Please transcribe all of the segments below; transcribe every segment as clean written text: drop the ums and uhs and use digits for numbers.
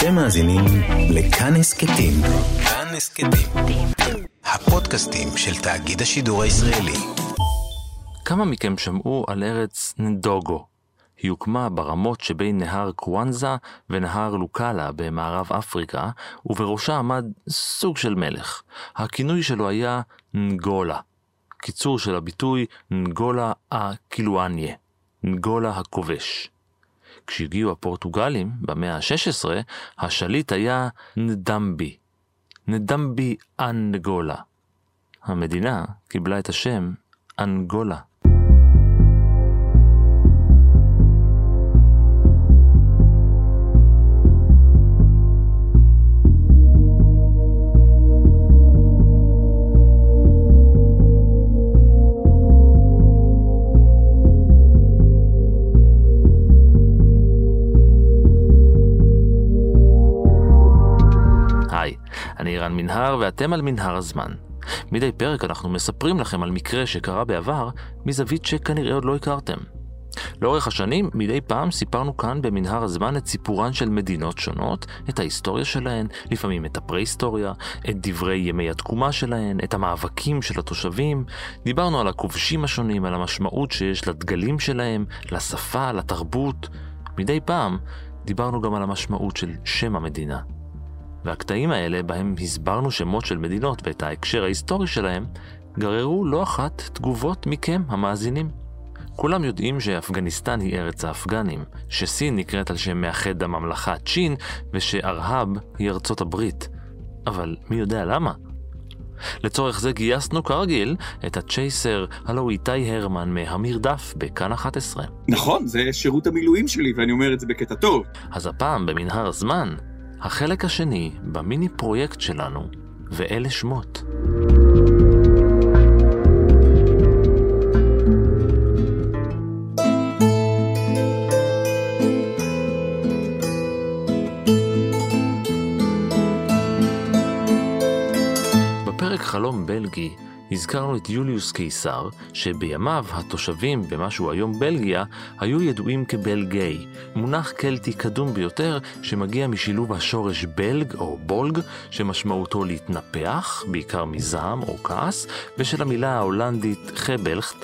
אתם מאזינים לכאן הסכתים. כאן הסכתים. הפודקאסטים של תאגיד השידור הישראלי. כמה מכם שמעו על ארץ נדוגו? היא הוקמה ברמות שבין נהר קוואנזה ונהר לוקאלה במערב אפריקה, ובראשה עמד סוג של מלך. הכינוי שלו היה נגולה, קיצור של הביטוי נגולה הקילואניה, נגולה הכובש. כשהגיעו הפורטוגלים במאה ה-16, השליט היה נדמבי, נדמבי אנגולה. המדינה קיבלה את השם אנגולה. אני אירן מנהר ואתם על מנהר הזמן. מדי פרק אנחנו מספרים לכם על מקרה שקרה בעבר מזווית שכנראה עוד לא הכרתם. לאורך השנים מדי פעם סיפרנו כאן במנהר הזמן את סיפורן של מדינות שונות, את ההיסטוריה שלהן, לפעמים את הפרה-היסטוריה, את דברי ימי התקומה שלהן, את המאבקים של התושבים. דיברנו על הכובשים השונים, על המשמעות שיש לדגלים שלהם, לשפה, לתרבות. מדי פעם דיברנו גם על המשמעות של שם המדינה. והקטעים האלה, בהם הסברנו שמות של מדינות ואת ההקשר ההיסטורי שלהם, גררו לא אחת תגובות מכם, המאזינים. כולם יודעים שאפגניסטן היא ארץ האפגנים, שסין נקראת על שם מאחד הממלכה צ'ין, ושארהב היא ארצות הברית. אבל מי יודע למה? לצורך זה גייסנו כרגיל את הצ'ייסר, הלו איתי הרמן מהמרדף בכאן 11. נכון, זה שירות המילואים שלי ואני אומר את זה בקטע טוב. אז הפעם במנהר הזמן, החלק השני במיני פרויקט שלנו, ואלה שמות. בפרק חלום בלגי הזכרנו את יוליוס קיסר, שבימיו התושבים במה שהוא היום בלגיה היו ידועים כבלגי, מונח קלטי קדום ביותר שמגיע משילוב השורש בלג או בולג, שמשמעותו להתנפח, בעיקר מזעם או כעס, ושל המילה ההולנדית חבלכט,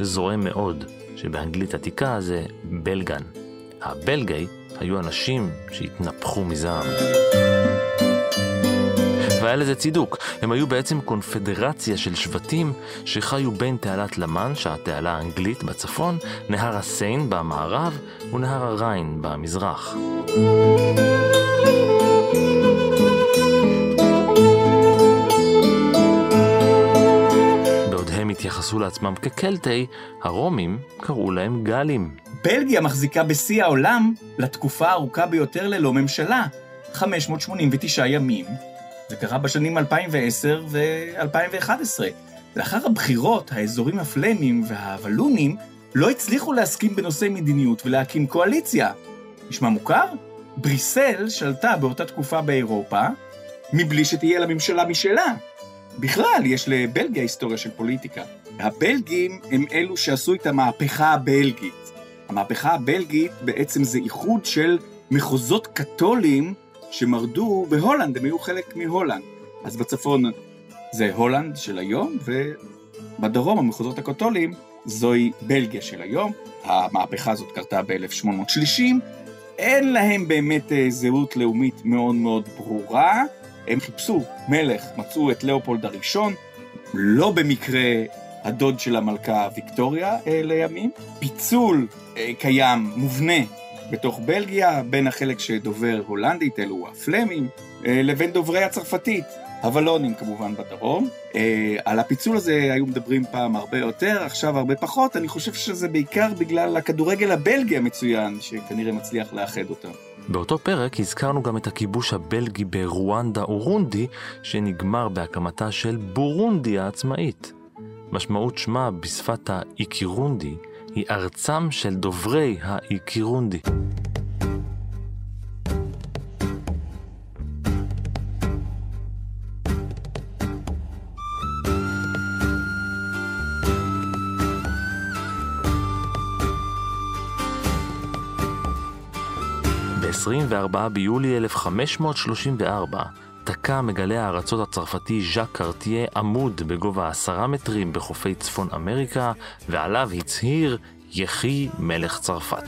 זורם מאוד, שבאנגלית עתיקה זה בלגן. הבלגי היו אנשים שהתנפחו מזעם. והיה לזה צידוק, הם היו בעצם קונפדרציה של שבטים שחיו בין תעלת למנש, התעלה האנגלית בצפון, נהר הסיין במערב ונהר הריין במזרח. בעוד הם התייחסו לעצמם כקלטי, הרומים קראו להם גלים. בלגיה מחזיקה בשיא העולם לתקופה הארוכה ביותר ללא ממשלה, 589 ימים. זה קרה בשנים 2010 ו-2011. לאחר הבחירות, האזורים הפלמים והוולונים לא הצליחו להסכים בנושא מדיניות ולהקים קואליציה. נשמע מוכר? בריסל שלטה באותה תקופה באירופה, מבלי שתהיה לממשלה משלה. בכלל, יש לבלגיה היסטוריה של פוליטיקה. הבלגים הם אלו שעשו את המהפכה הבלגית. המהפכה הבלגית בעצם זה איחוד של מחוזות קתולים, שמרדו בהולנד, הם היו חלק מהולנד. אז בצפון זה הולנד של היום, ובדרום המחוזות הקתולים זוהי בלגיה של היום. המהפכה הזאת קרתה ב-1830, אין להם באמת זהות לאומית מאוד מאוד ברורה, הם חיפשו מלך, מצאו את לאופולד הראשון, לא במקרה הדוד של המלכה ויקטוריה לימים, פיצול קיים מובנה, בתוך בלגיה, בין החלק שדובר הולנדית, אלו הפלמים, לבין דוברי הצרפתית, הוולונים כמובן בדרום. על הפיצול הזה היו מדברים פעם הרבה יותר, עכשיו הרבה פחות, אני חושב שזה בעיקר בגלל הכדורגל הבלגי המצוין, שכנראה מצליח לאחד אותם. באותו פרק הזכרנו גם את הכיבוש הבלגי ברואנדה אורונדי, שנגמר בהקמתה של בורונדיה עצמאית. משמעות שמה בשפת האיקירונדי, היא ארצם של דוברי האיקירונדי. ב-24 ביולי 1534 תקע מגלה הארצות הצרפתי ז'אק קרטייה עמוד בגובה 10 מטרים בחופי צפון אמריקה, ועליו הצהיר יחי מלך צרפת.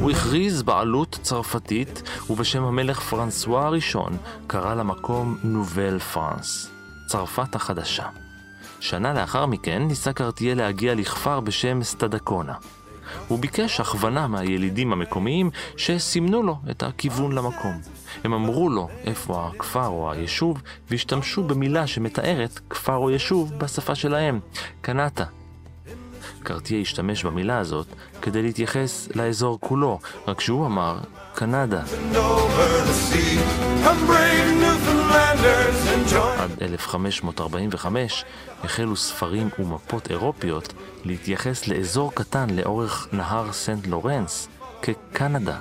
הוא הכריז בעלות צרפתית, ובשם המלך פרנסואה הראשון קרא למקום נובל פרנס, צרפת החדשה. שנה לאחר מכן ניסה קרטייה להגיע לכפר בשם סטדקונה. הוא ביקש הכוונה מהילידים המקומיים שסימנו לו את הכיוון למקום. הם אמרו לו איפה הכפר או היישוב, והשתמשו במילה שמתארת כפר או יישוב בשפה שלהם, קנאטה. קרטייה השתמש במילה הזאת כדי להתייחס לאזור כולו, רק שהוא אמר קנדה. עד 1545 החלו ספרים ומפות אירופיות להתייחס לאזור קטן לאורך נהר סנט לורנס כקנדה.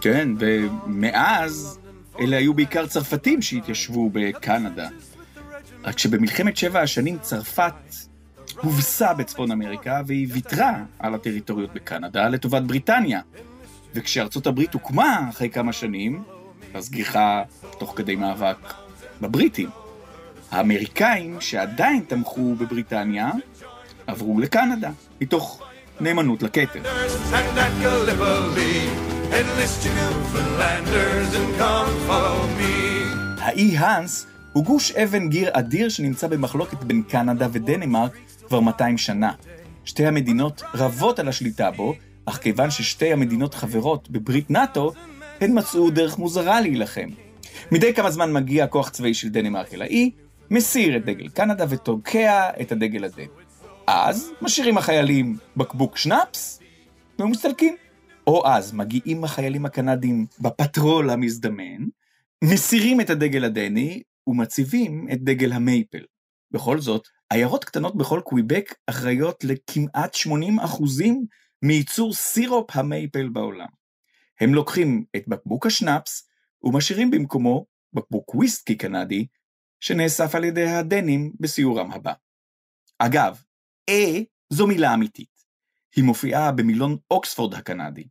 כן, ומאז אלה היו בעיקר צרפתים שהתיישבו בקנדה. עד שבמלחמת 7 השנים צרפת הובסה בצפון אמריקה, והיא ויתרה על הטריטוריות בקנדה לטובת בריטניה. וכשארצות הברית הוקמה אחרי כמה שנים, אז גיחה תוך כדי מאבק בבריטים. האמריקאים שעדיין תמכו בבריטניה עברו לקנדה, מתוך נאמנות לכתר. האי הנס הוא גוש אבן גיר אדיר שנמצא במחלוקת בין קנדה ודנמרק כבר 200 שנה. שתי המדינות רבות על השליטה בו, אך כיוון ששתי המדינות חברות בברית נאטו, הן מצאו דרך מוזרה להילחם. מדי כמה זמן מגיע כוח צבאי של דנמרק אל האי, מסיר את דגל קנדה ותוקע את הדגל הזה. אז משאירים החיילים בקבוק שנפס ומסתלקים. או אז מגיעים החיילים הקנדים בפטרול המזדמן, מסירים את הדגל הדני ומציבים את דגל המייפל. בכל זאת, עיירות קטנות בכל קוויבק אחראיות לכמעט 80% מייצור סירופ המייפל בעולם. הם לוקחים את בקבוק השנפס ומשאירים במקומו בקבוק וויסקי קנדי שנאסף על ידי הדנים בסיורם הבא. אגב, זו מילה אמיתית. היא מופיעה במילון אוקספורד הקנדי.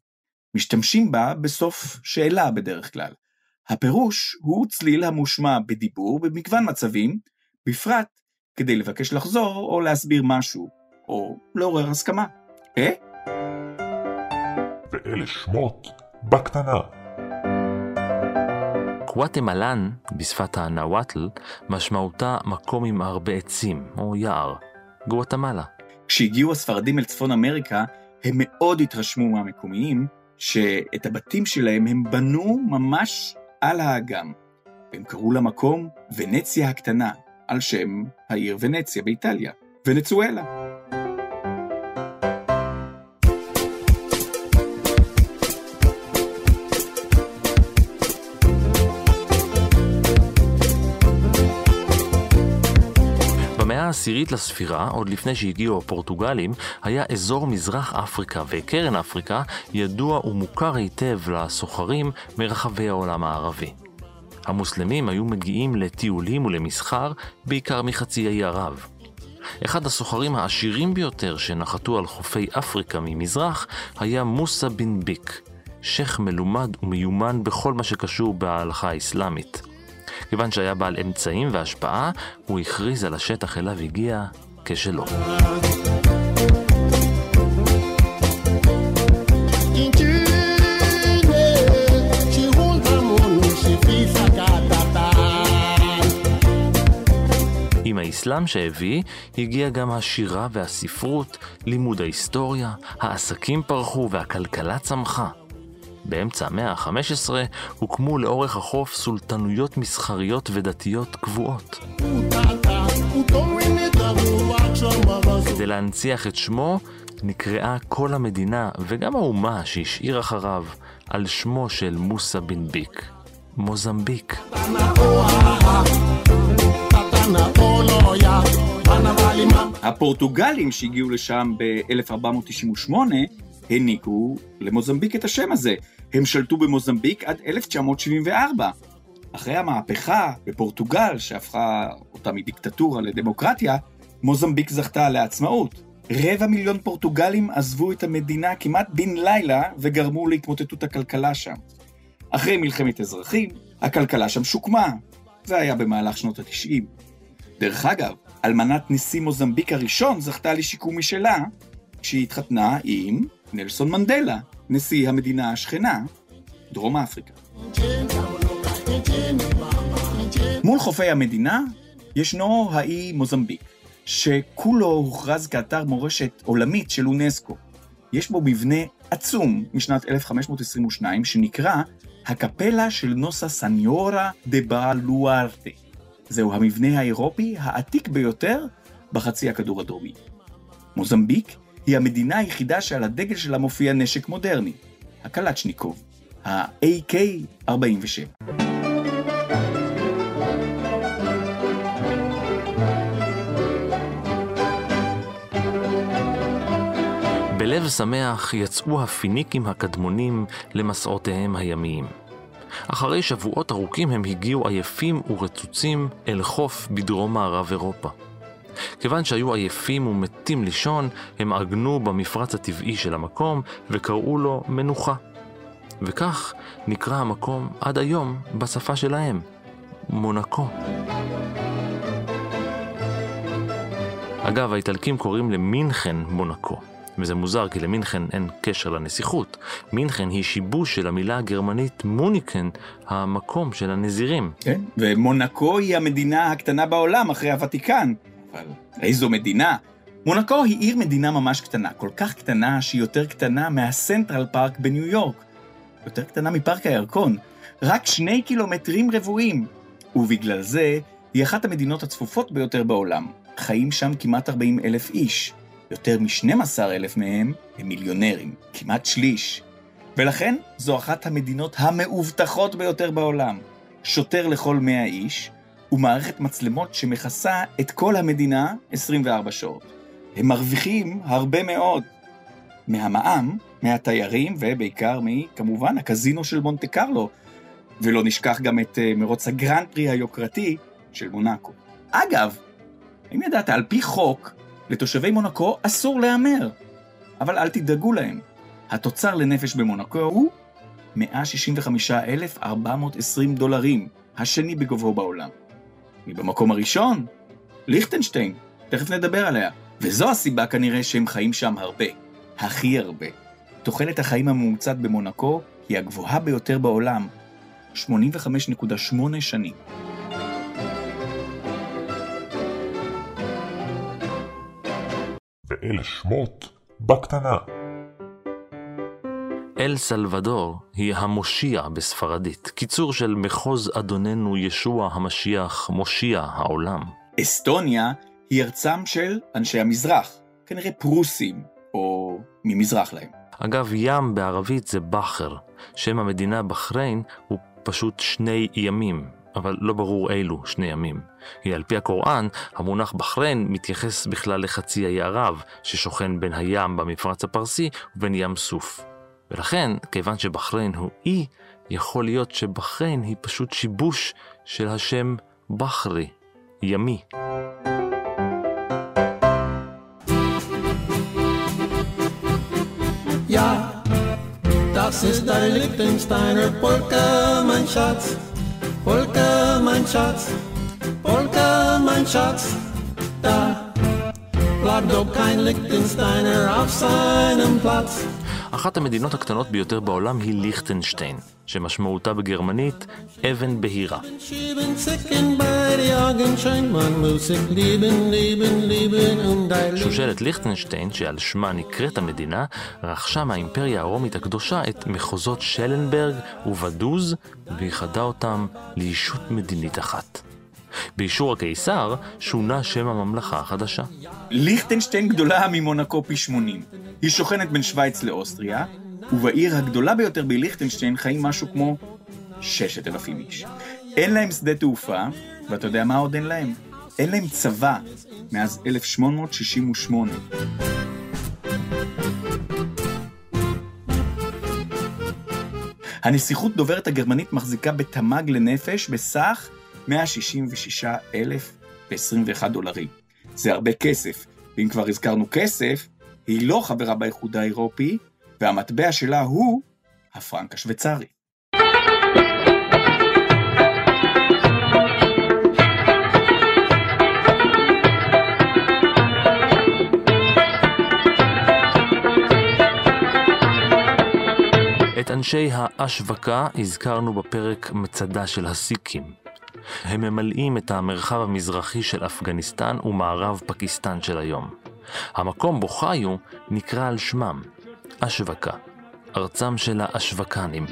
משתמשים בה בסוף שאלה בדרך כלל. הפירוש הוא צליל המושמע בדיבור במגוון מצבים, בפרט כדי לבקש לחזור או להסביר משהו, או לעורר הסכמה. ואלה שמות בקטנה. קואטמלן, בשפת הנאוואטל, משמעותה מקום עם הרבה עצים, או יער. גואטמלה. כשהגיעו הספרדים אל צפון אמריקה, הם מאוד התרשמו מהמקומיים, שאת הבתים שלהם הם בנו ממש על האגם. והם קראו למקום ונציה הקטנה, על שם העיר ונציה באיטליה, ונצואלה. העשירית לספירה, עוד לפני שהגיעו הפורטוגלים, היה אזור מזרח אפריקה וקרן אפריקה ידוע ומוכר היטב לסוחרים מרחבי העולם הערבי. המוסלמים היו מגיעים לטיולים ולמסחר, בעיקר מחצי האי ערב. אחד הסוחרים העשירים ביותר שנחתו על חופי אפריקה ממזרח היה מוסא בן ביק, שייח מלומד ומיומן בכל מה שקשור בהלכה האסלאמית. כיוון שהיה בעל אמצעים והשפעה, הוא הכריז על השטח אליו הגיע כשלו. עם האסלאם שהביא, הגיע גם השירה והספרות, לימוד ההיסטוריה, העסקים פרחו והכלכלה צמחה. באמצע המאה ה-15 הוקמו לאורך החוף סולטנויות מסחריות ודתיות קבועות. כדי להנציח את שמו, נקראה כל המדינה וגם האומה שהשאיר אחריו על שמו של מוסא בן ביק, מוזמביק. הפורטוגלים שהגיעו לשם ב-1498 הניקו למוזמביק את השם הזה. הם שלטו במוזמביק עד 1974. אחרי המהפכה בפורטוגל, שהפכה אותה מדיקטטורה לדמוקרטיה, מוזמביק זכתה לעצמאות. 250,000 פורטוגלים עזבו את המדינה כמעט בן לילה וגרמו להתמוטטות הכלכלה שם. אחרי מלחמת אזרחים, הכלכלה שם שוקמה. זה היה במהלך שנות ה-90. דרך אגב, אלמנת נשיא מוזמביק הראשון זכתה לשיקום משלה, כשהיא התחתנה עם נלסון מנדלה, נשיא המדינה השכנה, דרום אפריקה. מול חופי המדינה ישנו האי מוזמביק, שכולו הוכרז כאתר מורשת עולמית של אונסקו. יש בו מבנה עצום משנת 1522 שנקרא הקפלה של נוסה סניורה דה בלוארטה. זהו המבנה האירופי העתיק ביותר בחצי הכדור הדרומי. מוזמביק היא המדינה היחידה שעל הדגל שלה מופיע נשק מודרני, הקלצ'ניקוב, ה-AK-47. בלב שמח יצאו הפיניקים הקדמונים למסעותיהם הימיים. אחרי שבועות ארוכים הם הגיעו עייפים ורצוצים אל חוף בדרום מערב אירופה. כיוון שהיו עייפים ומתים לישון, הם עגנו במפרץ הטבעי של המקום וקראו לו מנוחה. וכך נקרא המקום עד היום בשפה שלהם, מונקו. אגב, האיטלקים קוראים למינכן מונקו. וזה מוזר כי למינכן אין קשר לנסיכות. מינכן היא שיבוש של המילה הגרמנית מוניקן, המקום של הנזירים. כן, ומונקו היא המדינה הקטנה בעולם אחרי הוותיקן. אבל איזו מדינה? מונקו היא עיר מדינה ממש קטנה, כל כך קטנה שהיא יותר קטנה מהסנטרל פארק בניו יורק. יותר קטנה מפארק הירקון, רק 2 קילומטרים רבועים. ובגלל זה היא אחת המדינות הצפופות ביותר בעולם. חיים שם כמעט 40,000 איש. יותר מ12,000 מהם הם מיליונרים, כמעט שליש. ולכן זו אחת המדינות המאובטחות ביותר בעולם. שוטר לכל 100 איש, ומערכת מצלמות שמכסה את כל המדינה 24 שעות. הם מרוויחים הרבה מאוד. מהמע"מ, מהתיירים, ובעיקר כמובן, הקזינו של מונטה קרלו. ולא נשכח גם את מרוץ הגרנד פרי היוקרתי של מונאקו. אגב, אם ידעת, על פי חוק, לתושבי מונקו אסור להמר, אבל אל תדאגו להם. התוצר לנפש במונקו הוא $165,420, השני בגובהו בעולם. במקום הראשון, ליכטנשטיין, תכף נדבר עליה. וזו הסיבה כנראה שהם חיים שם הרבה, הכי הרבה. תוחלת החיים הממוצעת במונקו היא הגבוהה ביותר בעולם, 85.8 שנים. ואלה שמות בקטנה. אל סלבדור היא המושיע בספרדית, קיצור של מחוז אדוננו ישוע המשיח, מושיע העולם. אסטוניה היא ארצם של אנשי המזרח, כנראה פרוסים או ממזרח להם. אגב, ים בערבית זה בחר, שם המדינה בחריין הוא פשוט 2 ימים. אבל לא ברור אילו 2 ימים. היא על פי הקוראן, המונח בחריין מתייחס בכלל לחצי האי ערב, ששוכן בין הים במפרץ הפרסי ובין ים סוף. ולכן, כיוון שבחריין הוא אי, יכול להיות שבחריין היא פשוט שיבוש של השם בחרי, ימי. Ja, das ist der Liechtensteiner Polka-Mannschaft. Polka mein Schatz, da bleibt doch kein Liechtensteiner auf seinem Platz. אחת המדינות הקטנות ביותר בעולם היא ליכטנשטיין, שמשמעותה בגרמנית אבן בהירה. שושלת ליכטנשטיין, שעל שמה נקראת המדינה, רכשה מהאימפריה הרומית הקדושה את מחוזות שלנברג ובדוז, וייחדה אותם לישות מדינית אחת. באישור הקיסר שונה שם הממלכה החדשה. ליכטנשטיין גדולה ממונקו פי 80. היא שוכנת בין שוויץ לאוסטריה, ובעיר הגדולה ביותר בליכטנשטיין חיים משהו כמו 6,000 איש. אין להם שדה תעופה, ואתה יודע מה עוד אין להם? אין להם צבא מאז 1868. הנסיכות דוברת הגרמנית מחזיקה בתמ"ג לנפש בסך 166,021 דולרים. זה הרבה כסף, ואם כבר הזכרנו כסף, היא לא חברה באיחוד האירופי, והמטבע שלה הוא הפרנק השוויצרי. את אנשי האשווקה הזכרנו בפרק מצדה של הסיקים. הם ממלאים את המרחב המזרחי של אפגניסטן ומערב פקיסטן של היום. המקום בו חיו נקרא על שמם, אשווקה, ארצם של האשווקנים.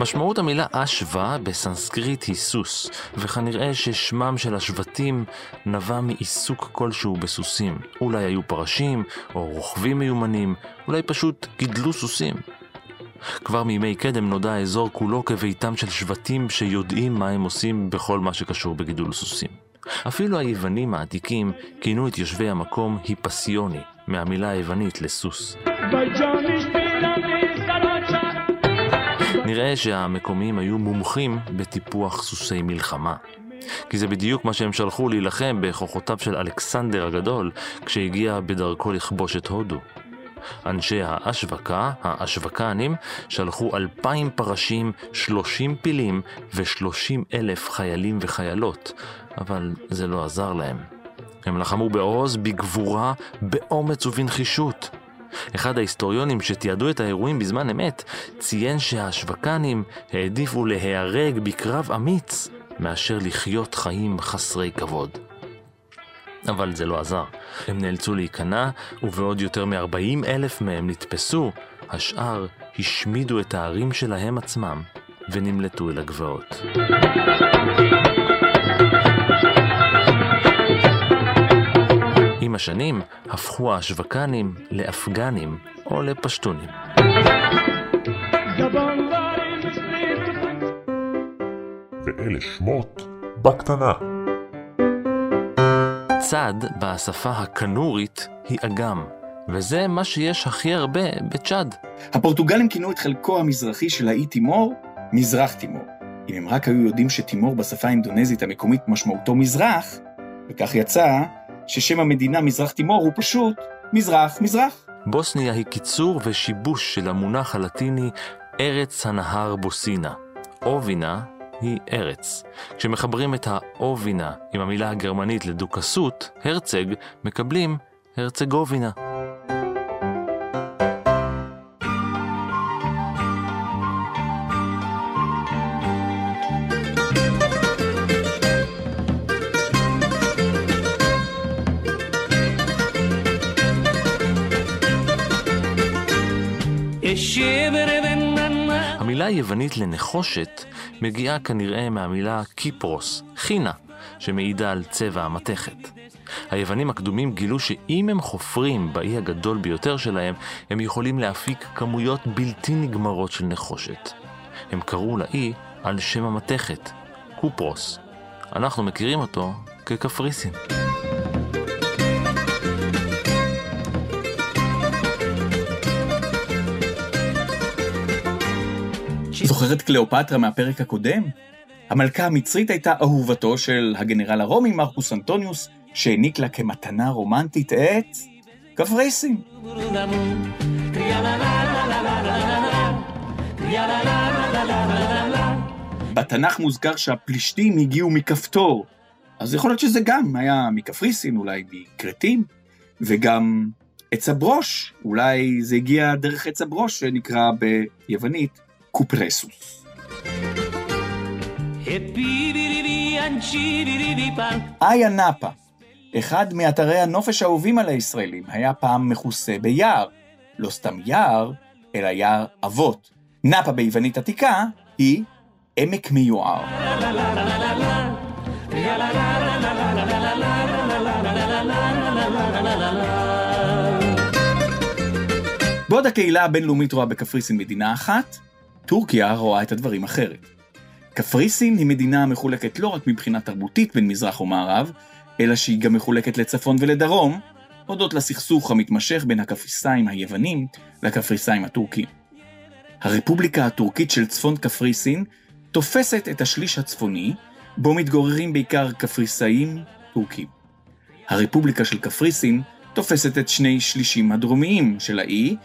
משמעות המילה אשווה בסנסקריט היא סוס, וכנראה ששמם של השבטים נבע מעיסוק כלשהו בסוסים. אולי היו פרשים או רוכבים מיומנים, אולי פשוט גידלו סוסים. כבר מימי קדם נודע האזור כולו כביתם של שבטים שיודעים מה הם עושים בכל מה שקשור בגידול סוסים. אפילו היוונים העתיקים כינו את יושבי המקום היפסיוני, מהמילה היוונית לסוס. נראה שהמקומיים היו מומחים בטיפוח סוסי מלחמה. כי זה בדיוק מה שהם שלחו להילחם בכוחותיו של אלכסנדר הגדול כשהגיע בדרכו לכבוש את הודו. אנשי האשווקה, האשווקנים, שלחו 2,000 פרשים, 30 פילים ו30,000 חיילים וחיילות, אבל זה לא עזר להם. הם לחמו בעוז, בגבורה, באומץ ובנחישות. אחד ההיסטוריונים שתיעדו את האירועים בזמן אמת ציין שהשווקנים העדיפו להיהרג בקרב אמיץ מאשר לחיות חיים חסרי כבוד. אבל זה לא עזר. הם נאלצו להיכנע, ובעוד יותר מ40,000 מהם נתפסו, השאר השמידו את הערים שלהם עצמם ונמלטו אל הגבעות. עם השנים הפכו האשווקנים לאפגנים או לפשטונים. ואלה שמות בקטנה. צד בשפה הקנורית היא אגם, וזה מה שיש הכי הרבה בצ'אד. הפורטוגלים כינו את חלקו המזרחי של האי תימור מזרח תימור. אם הם רק היו יודעים שתימור בשפה האינדונזית המקומית משמעותו מזרח, וכך יצא ששם המדינה מזרח תימור הוא פשוט מזרח. בוסניה היא קיצור ושיבוש של המונח הלטיני ארץ הנהר בוסינה. אובינה היא ארץ. כשמחברים את האובינה עם המילה הגרמנית לדוכסות, הרצג, מקבלים הרצגובינה. המילה היוונית לנחושת מגיעה כנראה מהמילה קיפרוס, חינה, שמעידה על צבע המתכת. היוונים הקדומים גילו שאם הם חופרים באי הגדול ביותר שלהם, הם יכולים להפיק כמויות בלתי נגמרות של נחושת. הם קראו לאי על שם המתכת, קופרוס. אנחנו מכירים אותו כקפריסין. זוכרת קליאופטרה מהפרק הקודם? המלכה המצרית הייתה אהובתו של הגנרל הרומי מרקוס אנטוניוס, שהעניק לה כמתנה רומנטית את קפריסין. בתנ"ך מוזכר שהפלישתים הגיעו מכפתור, אז יכול להיות שזה גם היה מקפריסין, אולי מקרטים, וגם עץ הברוש, אולי זה הגיע דרך עץ הברוש שנקרא ביוונית קופרסוס. איה נאפה, אחד מאתרי הנופש האהובים על הישראלים, היה פעם מכוסה ביער. לא סתם יער, אלא יער אבות. נאפה ביוונית עתיקה היא עמק מיוער. בעוד הקהילה הבינלאומית רואה בקפריסין מדינה אחת, טורקיה רואה את הדברים אחרת. קפריסין היא מדינה מחולקת לא רק מבחינה תרבותית בין מזרח ומערב, אלא שהיא גם מחולקת לצפון ולדרום, הודות לסכסוך המתמשך בין הקפריסאים היוונים לקפריסאים הטורקים. הרפובליקה הטורקית של צפון קפריסין תופסת את השליש הצפוני, בו מתגוררים בעיקר קפריסאים טורקים. הרפובליקה של קפריסין תופסת את שני שלישים הדרומיים של האי,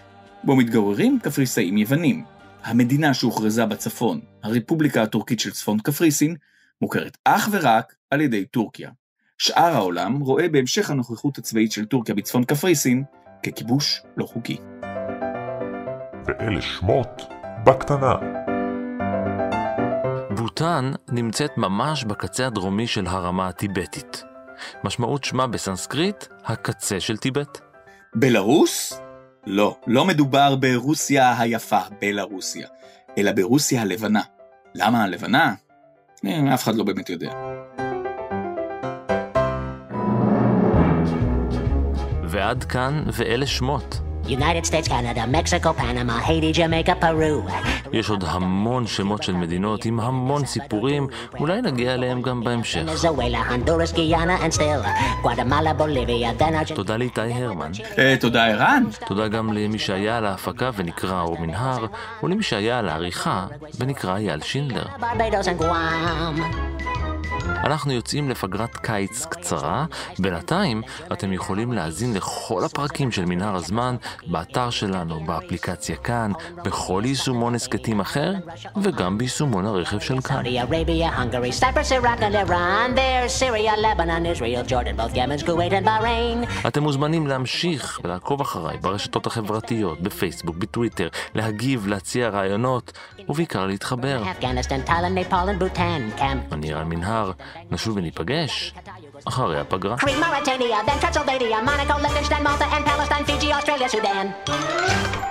בו מתגוררים קפריסאים יוונים. המדינה שהוכרזה בצפון, הרפובליקה הטורקית של צפון קפריסין, מוכרת אך ורק על ידי טורקיה. שאר העולם רואה בהמשך הנוכחות הצבאית של טורקיה בצפון קפריסין ככיבוש לא חוקי. ואלה שמות בקטנה. בוטן נמצאת ממש בקצה הדרומי של הרמה הטיבטית. משמעות שמה בסנסקריט, הקצה של טיבט. בלרוס? לא, לא מדובר ברוסיה היפה, בלרוסיה, אלא ברוסיה הלבנה. למה הלבנה? אף אחד לא באמת יודע. ועד כאן ואלה שמות. United States, Canada, Mexico, Panama, Haiti, Jamaica, Peru. יש עוד המון שמות של מדינות עם המון סיפורים, אולי נגיע אליהם גם בהמשך. תודה לאיתי הרמן. תודה ערן. תודה גם למי שהיה על ההפקה ונקרא אור מנהר, ולמי שהיה על העריכה ונקרא יעל שינדלר. אנחנו יוצאים לפגרת קיץ קצרה, בינתיים אתם יכולים להזין לכל הפרקים של מנהר הזמן, באתר שלנו, באפליקציה כאן, בכל יישומון הסקטים אחר, וגם ביישומון הרכב של כאן. אתם מוזמנים להמשיך ולעקוב אחריי ברשתות החברתיות, בפייסבוק, בטוויטר, להגיב, להציע רעיונות, ובעיקר להתחבר. אני אירן מנהר, נשוב וניפגש אחרי הפגרה. Crete, Mauritania, then Transylvania, Monaco, Liechtenstein, Malta, and Palestine, Fiji, Australia, Sudan.